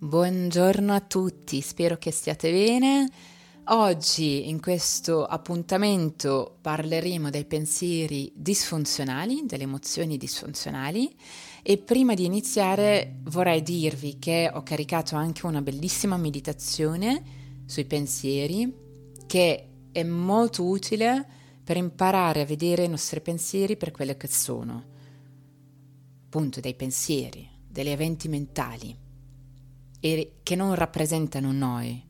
Buongiorno a tutti, spero che stiate bene. Oggi in questo appuntamento parleremo dei pensieri disfunzionali, delle emozioni disfunzionali, e prima di iniziare vorrei dirvi che ho caricato anche una bellissima meditazione sui pensieri che è molto utile per imparare a vedere i nostri pensieri per quello che sono, appunto dei pensieri, degli eventi mentali e che non rappresentano noi.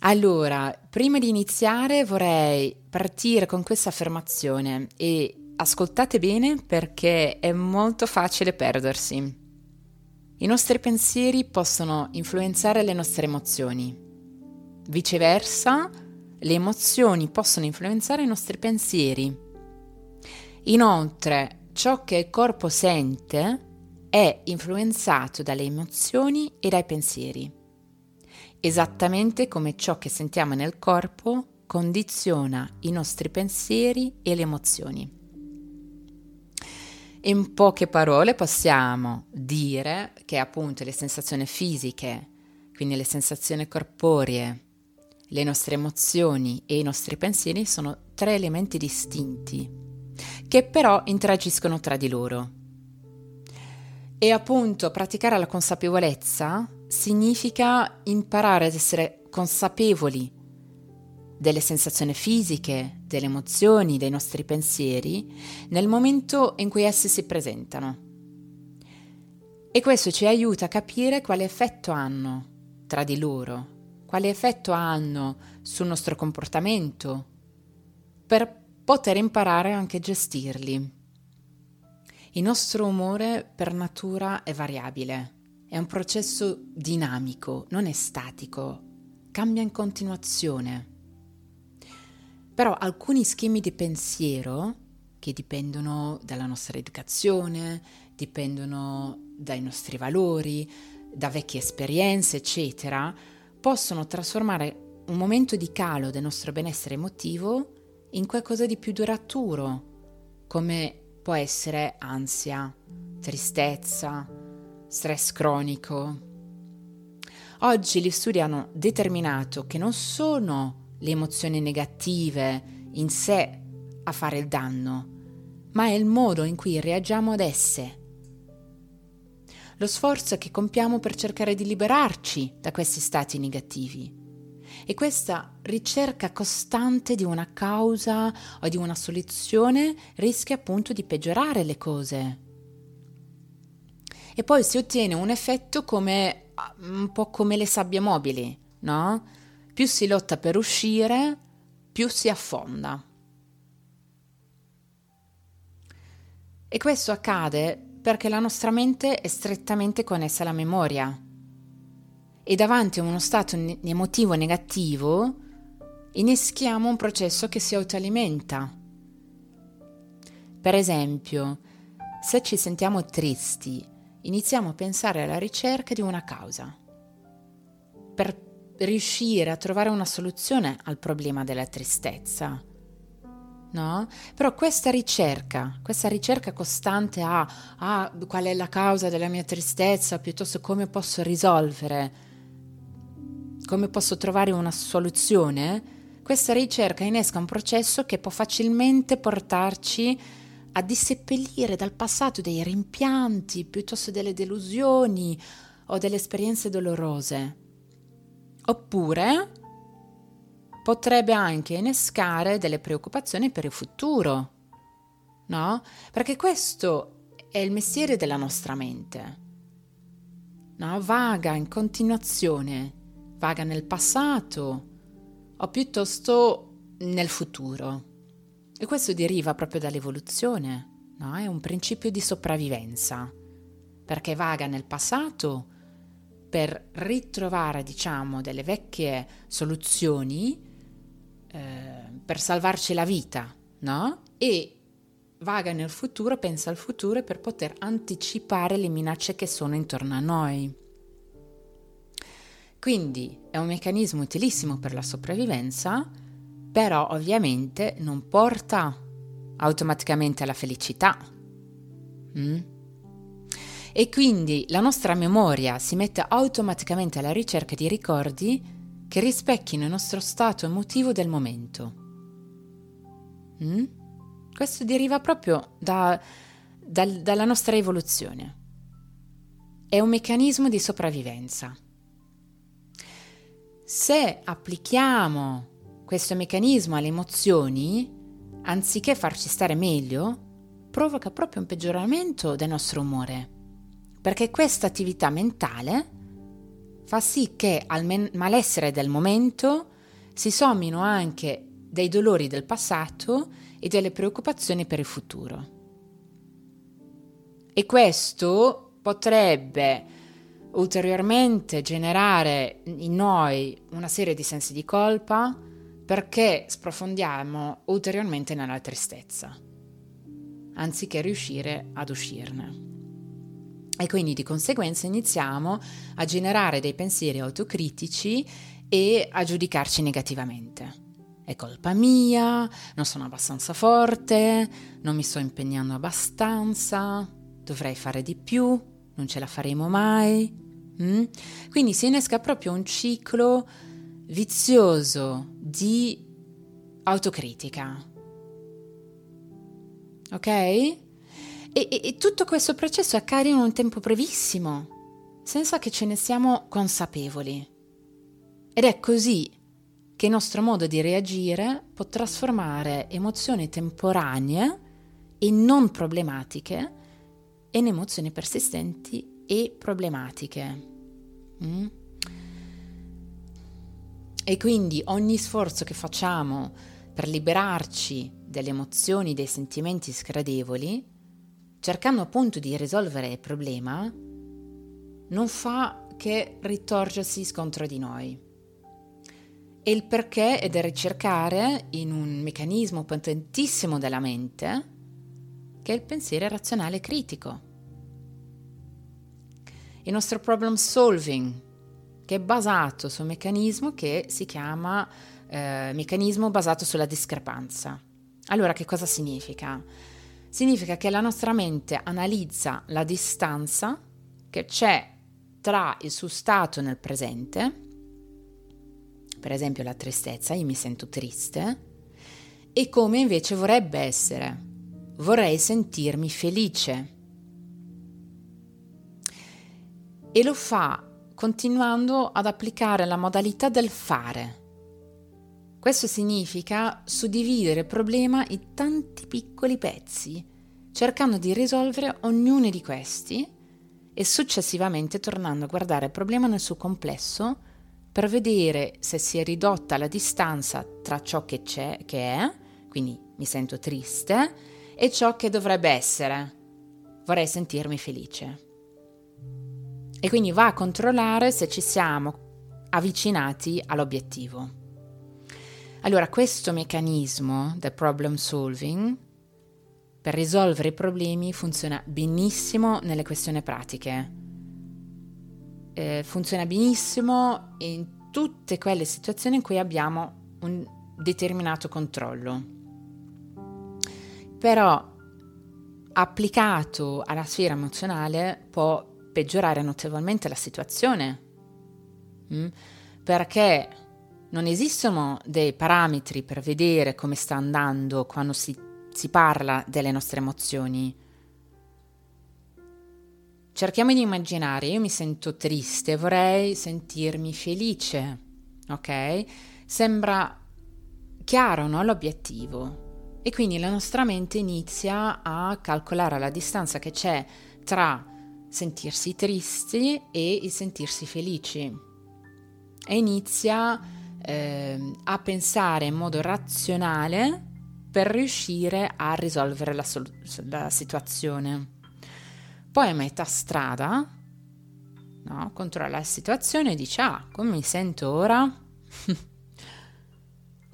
Allora, prima di iniziare vorrei partire con questa affermazione e ascoltate bene perché è molto facile perdersi. I nostri pensieri possono influenzare le nostre emozioni. Viceversa, le emozioni possono influenzare i nostri pensieri. Inoltre, ciò che il corpo sente è influenzato dalle emozioni e dai pensieri. Esattamente come ciò che sentiamo nel corpo condiziona i nostri pensieri e le emozioni. In poche parole possiamo dire che appunto le sensazioni fisiche, quindi le sensazioni corporee, le nostre emozioni e i nostri pensieri sono tre elementi distinti che però interagiscono tra di loro. E appunto praticare la consapevolezza significa imparare ad essere consapevoli delle sensazioni fisiche, delle emozioni, dei nostri pensieri nel momento in cui essi si presentano. E questo ci aiuta a capire quale effetto hanno tra di loro, quale effetto hanno sul nostro comportamento, per poter imparare anche a gestirli. Il nostro umore per natura è variabile. È un processo dinamico, non è statico, cambia in continuazione. Però alcuni schemi di pensiero, che dipendono dalla nostra educazione, dipendono dai nostri valori, da vecchie esperienze, eccetera, possono trasformare un momento di calo del nostro benessere emotivo in qualcosa di più duraturo, come può essere ansia, tristezza, stress cronico. Oggi gli studi hanno determinato che non sono le emozioni negative in sé a fare il danno, ma è il modo in cui reagiamo ad esse. Lo sforzo che compiamo per cercare di liberarci da questi stati negativi e questa ricerca costante di una causa o di una soluzione rischia appunto di peggiorare le cose. E poi si ottiene un effetto come un po' come le sabbie mobili, no? Più si lotta per uscire, più si affonda. E questo accade perché la nostra mente è strettamente connessa alla memoria. E davanti a uno stato emotivo negativo inneschiamo un processo che si autoalimenta. Per esempio, se ci sentiamo tristi, iniziamo a pensare alla ricerca di una causa per riuscire a trovare una soluzione al problema della tristezza, no? Però questa ricerca costante a qual è la causa della mia tristezza, piuttosto come posso risolvere, come posso trovare una soluzione, questa ricerca innesca un processo che può facilmente portarci a disseppellire dal passato dei rimpianti, piuttosto delle delusioni o delle esperienze dolorose. Oppure potrebbe anche innescare delle preoccupazioni per il futuro, no? Perché questo è il mestiere della nostra mente, no? Vaga in continuazione, vaga nel passato o piuttosto nel futuro. E questo deriva proprio dall'evoluzione, no? È un principio di sopravvivenza, perché vaga nel passato per ritrovare, diciamo, delle vecchie soluzioni per salvarci la vita, no? E vaga nel futuro, pensa al futuro per poter anticipare le minacce che sono intorno a noi. Quindi è un meccanismo utilissimo per la sopravvivenza, però ovviamente non porta automaticamente alla felicità. e quindi la nostra memoria si mette automaticamente alla ricerca di ricordi che rispecchino il nostro stato emotivo del momento. Questo deriva proprio dalla nostra evoluzione. È un meccanismo di sopravvivenza. Se applichiamo questo meccanismo alle emozioni, anziché farci stare meglio, provoca proprio un peggioramento del nostro umore, perché questa attività mentale fa sì che al malessere del momento si sommino anche dei dolori del passato e delle preoccupazioni per il futuro. E questo potrebbe ulteriormente generare in noi una serie di sensi di colpa, perché sprofondiamo ulteriormente nella tristezza, anziché riuscire ad uscirne. E quindi di conseguenza iniziamo a generare dei pensieri autocritici e a giudicarci negativamente. È colpa mia, non sono abbastanza forte, non mi sto impegnando abbastanza, dovrei fare di più, non ce la faremo mai. Quindi si innesca proprio un ciclo vizioso di autocritica. Ok? E tutto questo processo accade in un tempo brevissimo, senza che ce ne siamo consapevoli. Ed è così che il nostro modo di reagire può trasformare emozioni temporanee e non problematiche in emozioni persistenti e problematiche. E quindi ogni sforzo che facciamo per liberarci dalle emozioni, dai sentimenti sgradevoli, cercando appunto di risolvere il problema, non fa che ritorcersi scontro di noi. E il perché è da ricercare in un meccanismo potentissimo della mente, che è il pensiero razionale critico. Il nostro problem solving, che è basato su un meccanismo che si chiama meccanismo basato sulla discrepanza. Allora, che cosa significa? Significa che la nostra mente analizza la distanza che c'è tra il suo stato nel presente, per esempio la tristezza, io mi sento triste, e come invece vorrebbe essere. Vorrei sentirmi felice. E lo fa continuando ad applicare la modalità del fare. Questo significa suddividere il problema in tanti piccoli pezzi, cercando di risolvere ognuno di questi e successivamente tornando a guardare il problema nel suo complesso per vedere se si è ridotta la distanza tra ciò che c'è, che è, quindi mi sento triste, e ciò che dovrebbe essere, vorrei sentirmi felice. E quindi va a controllare se ci siamo avvicinati all'obiettivo. Allora, questo meccanismo del problem solving per risolvere i problemi funziona benissimo nelle questioni pratiche. Funziona benissimo in tutte quelle situazioni in cui abbiamo un determinato controllo. Però applicato alla sfera emozionale può peggiorare notevolmente la situazione. Perché non esistono dei parametri per vedere come sta andando quando si parla delle nostre emozioni. Cerchiamo di immaginare, io mi sento triste, vorrei sentirmi felice, ok? Sembra chiaro, no, l'obiettivo. E quindi la nostra mente inizia a calcolare la distanza che c'è tra sentirsi tristi e il sentirsi felici. E inizia a pensare in modo razionale per riuscire a risolvere la situazione. Poi a metà strada, no, controlla la situazione e dice: ah, come mi sento ora?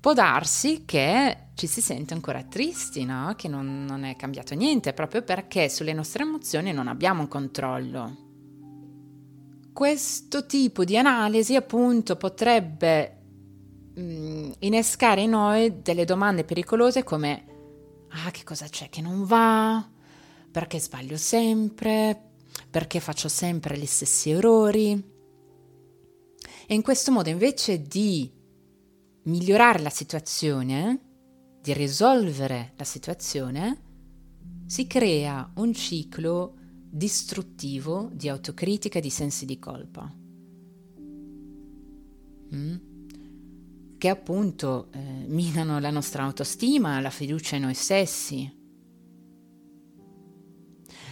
Può darsi che ci si sente ancora tristi, no? Che non è cambiato niente, proprio perché sulle nostre emozioni non abbiamo un controllo. Questo tipo di analisi appunto potrebbe innescare in noi delle domande pericolose come: ah, che cosa c'è che non va? Perché sbaglio sempre? perché faccio sempre gli stessi errori. E in questo modo, invece di migliorare la situazione, di risolvere la situazione, si crea un ciclo distruttivo di autocritica e di sensi di colpa. Che appunto minano la nostra autostima, la fiducia in noi stessi.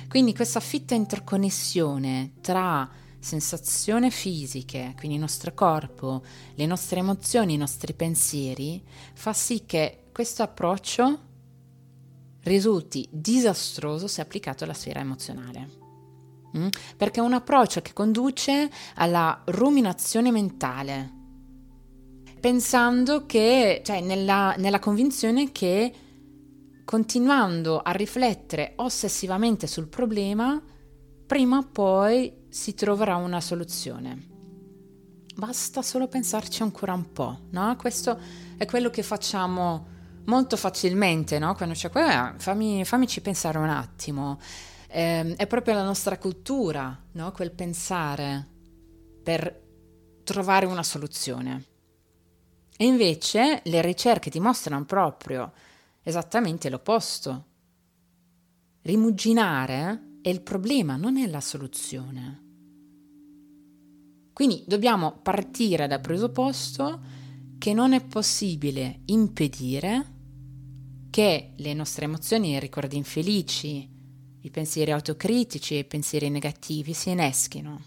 Quindi questa fitta interconnessione tra sensazioni fisiche, quindi il nostro corpo, le nostre emozioni, i nostri pensieri, fa sì che questo approccio risulti disastroso se applicato alla sfera emozionale. Perché è un approccio che conduce alla ruminazione mentale, pensando che, cioè nella convinzione che continuando a riflettere ossessivamente sul problema, prima o poi si troverà una soluzione. Basta solo pensarci ancora un po', no? Questo è quello che facciamo molto facilmente, no? Quando c'è fammici pensare un attimo. È proprio la nostra cultura, no? Quel pensare per trovare una soluzione. E invece le ricerche dimostrano proprio esattamente l'opposto. Rimuginare è il problema, non è la soluzione. Quindi dobbiamo partire dal presupposto che non è possibile impedire che le nostre emozioni, i ricordi infelici, i pensieri autocritici e i pensieri negativi si inneschino.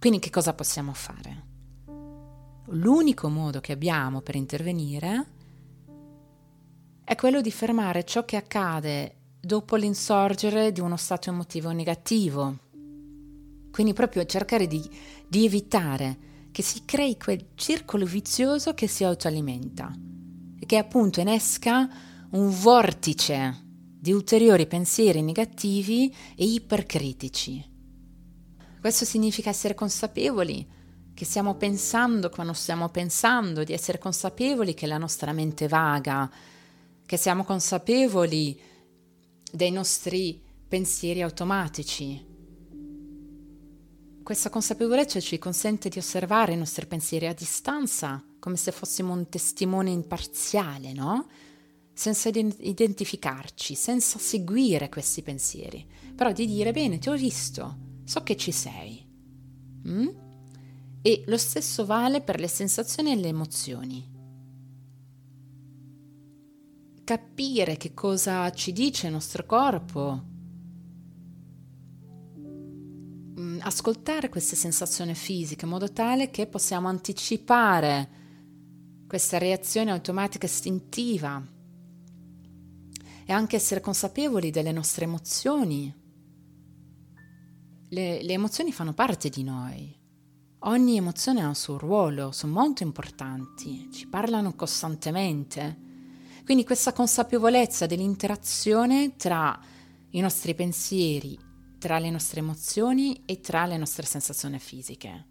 Quindi che cosa possiamo fare? L'unico modo che abbiamo per intervenire è quello di fermare ciò che accade dopo l'insorgere di uno stato emotivo negativo. Quindi proprio cercare di evitare che si crei quel circolo vizioso che si autoalimenta e che appunto innesca un vortice di ulteriori pensieri negativi e ipercritici. Questo significa essere consapevoli che stiamo pensando quando stiamo pensando, di essere consapevoli che la nostra mente vaga, che siamo consapevoli dei nostri pensieri automatici. Questa consapevolezza ci consente di osservare i nostri pensieri a distanza, come se fossimo un testimone imparziale, no? Senza identificarci, senza seguire questi pensieri, però di dire: bene, ti ho visto, so che ci sei. E lo stesso vale per le sensazioni e le emozioni. Capire che cosa ci dice il nostro corpo, ascoltare queste sensazioni fisiche in modo tale che possiamo anticipare questa reazione automatica istintiva e anche essere consapevoli delle nostre emozioni. Le emozioni fanno parte di noi. Ogni emozione ha un suo ruolo, sono molto importanti, ci parlano costantemente. Quindi questa consapevolezza dell'interazione tra i nostri pensieri, tra le nostre emozioni e tra le nostre sensazioni fisiche.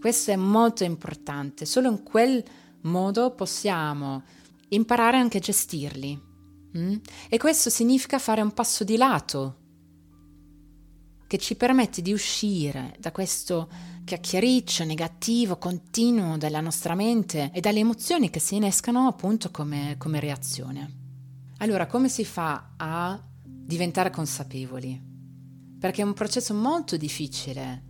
Questo è molto importante, solo in quel modo possiamo imparare anche a gestirli. E questo significa fare un passo di lato, che ci permette di uscire da questo chiacchiericcio negativo, continuo della nostra mente e dalle emozioni che si innescano appunto come reazione. Allora, come si fa a diventare consapevoli? Perché è un processo molto difficile,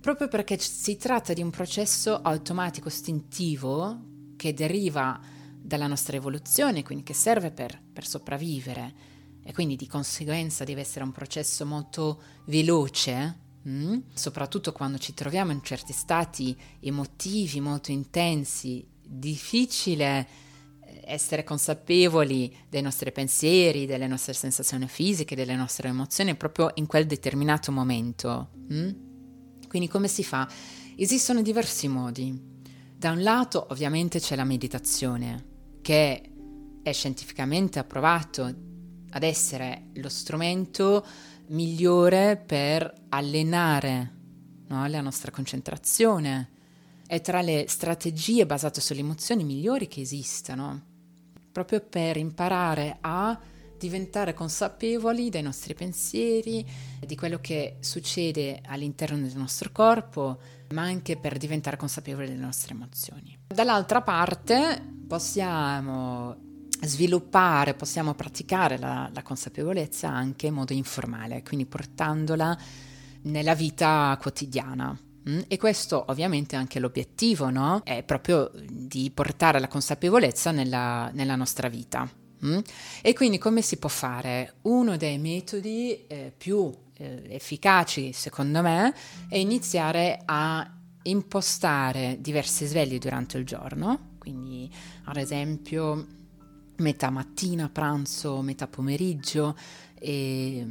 proprio perché si tratta di un processo automatico, istintivo, che deriva dalla nostra evoluzione, quindi che serve per sopravvivere. E quindi di conseguenza deve essere un processo molto veloce, soprattutto quando ci troviamo in certi stati emotivi molto intensi. Difficile essere consapevoli dei nostri pensieri, delle nostre sensazioni fisiche, delle nostre emozioni proprio in quel determinato momento. Quindi come si fa? Esistono diversi modi. Da un lato ovviamente c'è la meditazione, che è scientificamente approvato ad essere lo strumento migliore per allenare, no, la nostra concentrazione. È tra le strategie basate sulle emozioni migliori che esistano, proprio per imparare a diventare consapevoli dei nostri pensieri, di quello che succede all'interno del nostro corpo, ma anche per diventare consapevoli delle nostre emozioni. Dall'altra parte possiamo sviluppare, possiamo praticare la consapevolezza anche in modo informale, quindi portandola nella vita quotidiana. E questo ovviamente è anche l'obiettivo, no? È proprio di portare la consapevolezza nella nostra vita. E quindi come si può fare? Uno dei metodi più efficaci, secondo me, è iniziare a impostare diversi svegli durante il giorno, quindi ad esempio metà mattina, pranzo, metà pomeriggio e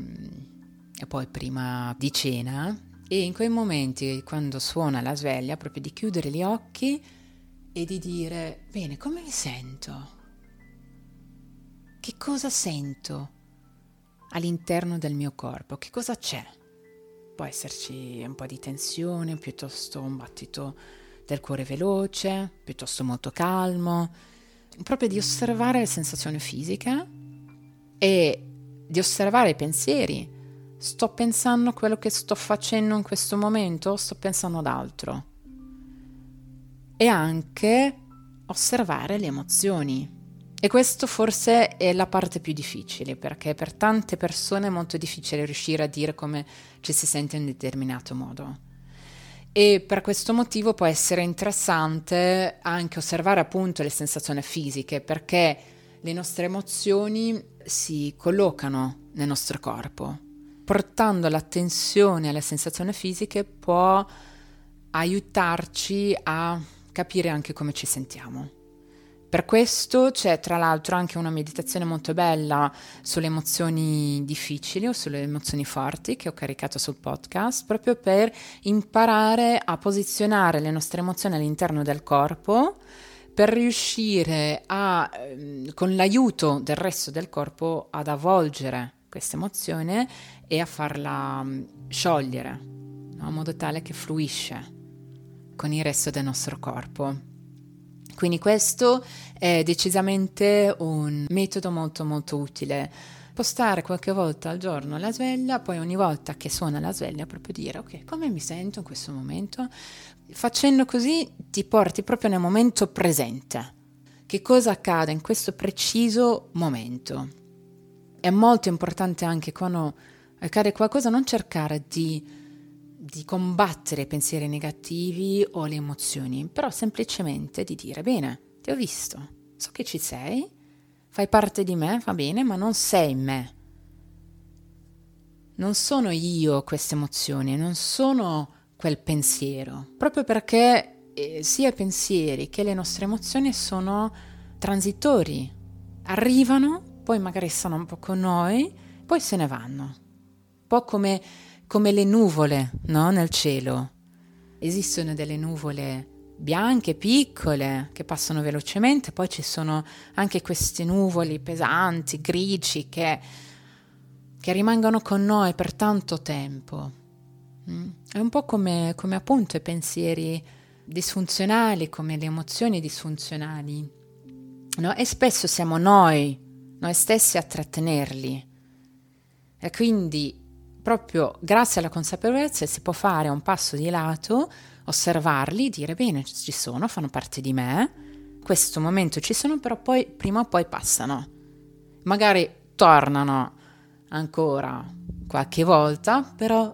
poi prima di cena, e in quei momenti, quando suona la sveglia, proprio di chiudere gli occhi e di dire: bene, come mi sento? Che cosa sento all'interno del mio corpo? Che cosa c'è? Può esserci un po' di tensione, piuttosto un battito del cuore veloce, piuttosto molto calmo. Proprio di osservare le sensazioni fisiche e di osservare i pensieri. Sto pensando a quello che sto facendo in questo momento, o sto pensando ad altro? E anche osservare le emozioni. E questo forse è la parte più difficile, perché per tante persone è molto difficile riuscire a dire come ci si sente in un determinato modo. E per questo motivo può essere interessante anche osservare appunto le sensazioni fisiche, perché le nostre emozioni si collocano nel nostro corpo. Portando l'attenzione alle sensazioni fisiche può aiutarci a capire anche come ci sentiamo. Per questo c'è tra l'altro anche una meditazione molto bella sulle emozioni difficili o sulle emozioni forti che ho caricato sul podcast, proprio per imparare a posizionare le nostre emozioni all'interno del corpo, per riuscire a, con l'aiuto del resto del corpo, ad avvolgere questa emozione e a farla sciogliere, no? In modo tale che fluisce con il resto del nostro corpo. Quindi questo è decisamente un metodo molto molto utile. Postare qualche volta al giorno la sveglia, poi ogni volta che suona la sveglia proprio dire: ok, come mi sento in questo momento? Facendo così ti porti proprio nel momento presente. Che cosa accade in questo preciso momento? È molto importante anche quando accade qualcosa non cercare di combattere i pensieri negativi o le emozioni, però semplicemente di dire: bene, ti ho visto, so che ci sei, fai parte di me, va bene, ma non sei me. Non sono io queste emozioni, non sono quel pensiero, proprio perché sia i pensieri che le nostre emozioni sono transitori, arrivano, poi magari stanno un po' con noi, poi se ne vanno, un po' come le nuvole, no? Nel cielo. Esistono delle nuvole bianche, piccole, che passano velocemente, poi ci sono anche queste nuvole pesanti, grigi, che rimangono con noi per tanto tempo. È un po' come appunto i pensieri disfunzionali, come le emozioni disfunzionali, no? E spesso siamo noi stessi a trattenerli. E quindi proprio grazie alla consapevolezza si può fare un passo di lato, osservarli, dire: bene, ci sono, fanno parte di me, in questo momento ci sono, però poi prima o poi passano. Magari tornano ancora qualche volta, però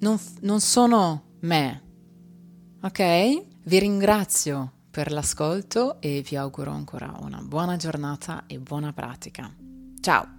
non sono me. Ok? Vi ringrazio per l'ascolto e vi auguro ancora una buona giornata e buona pratica. Ciao!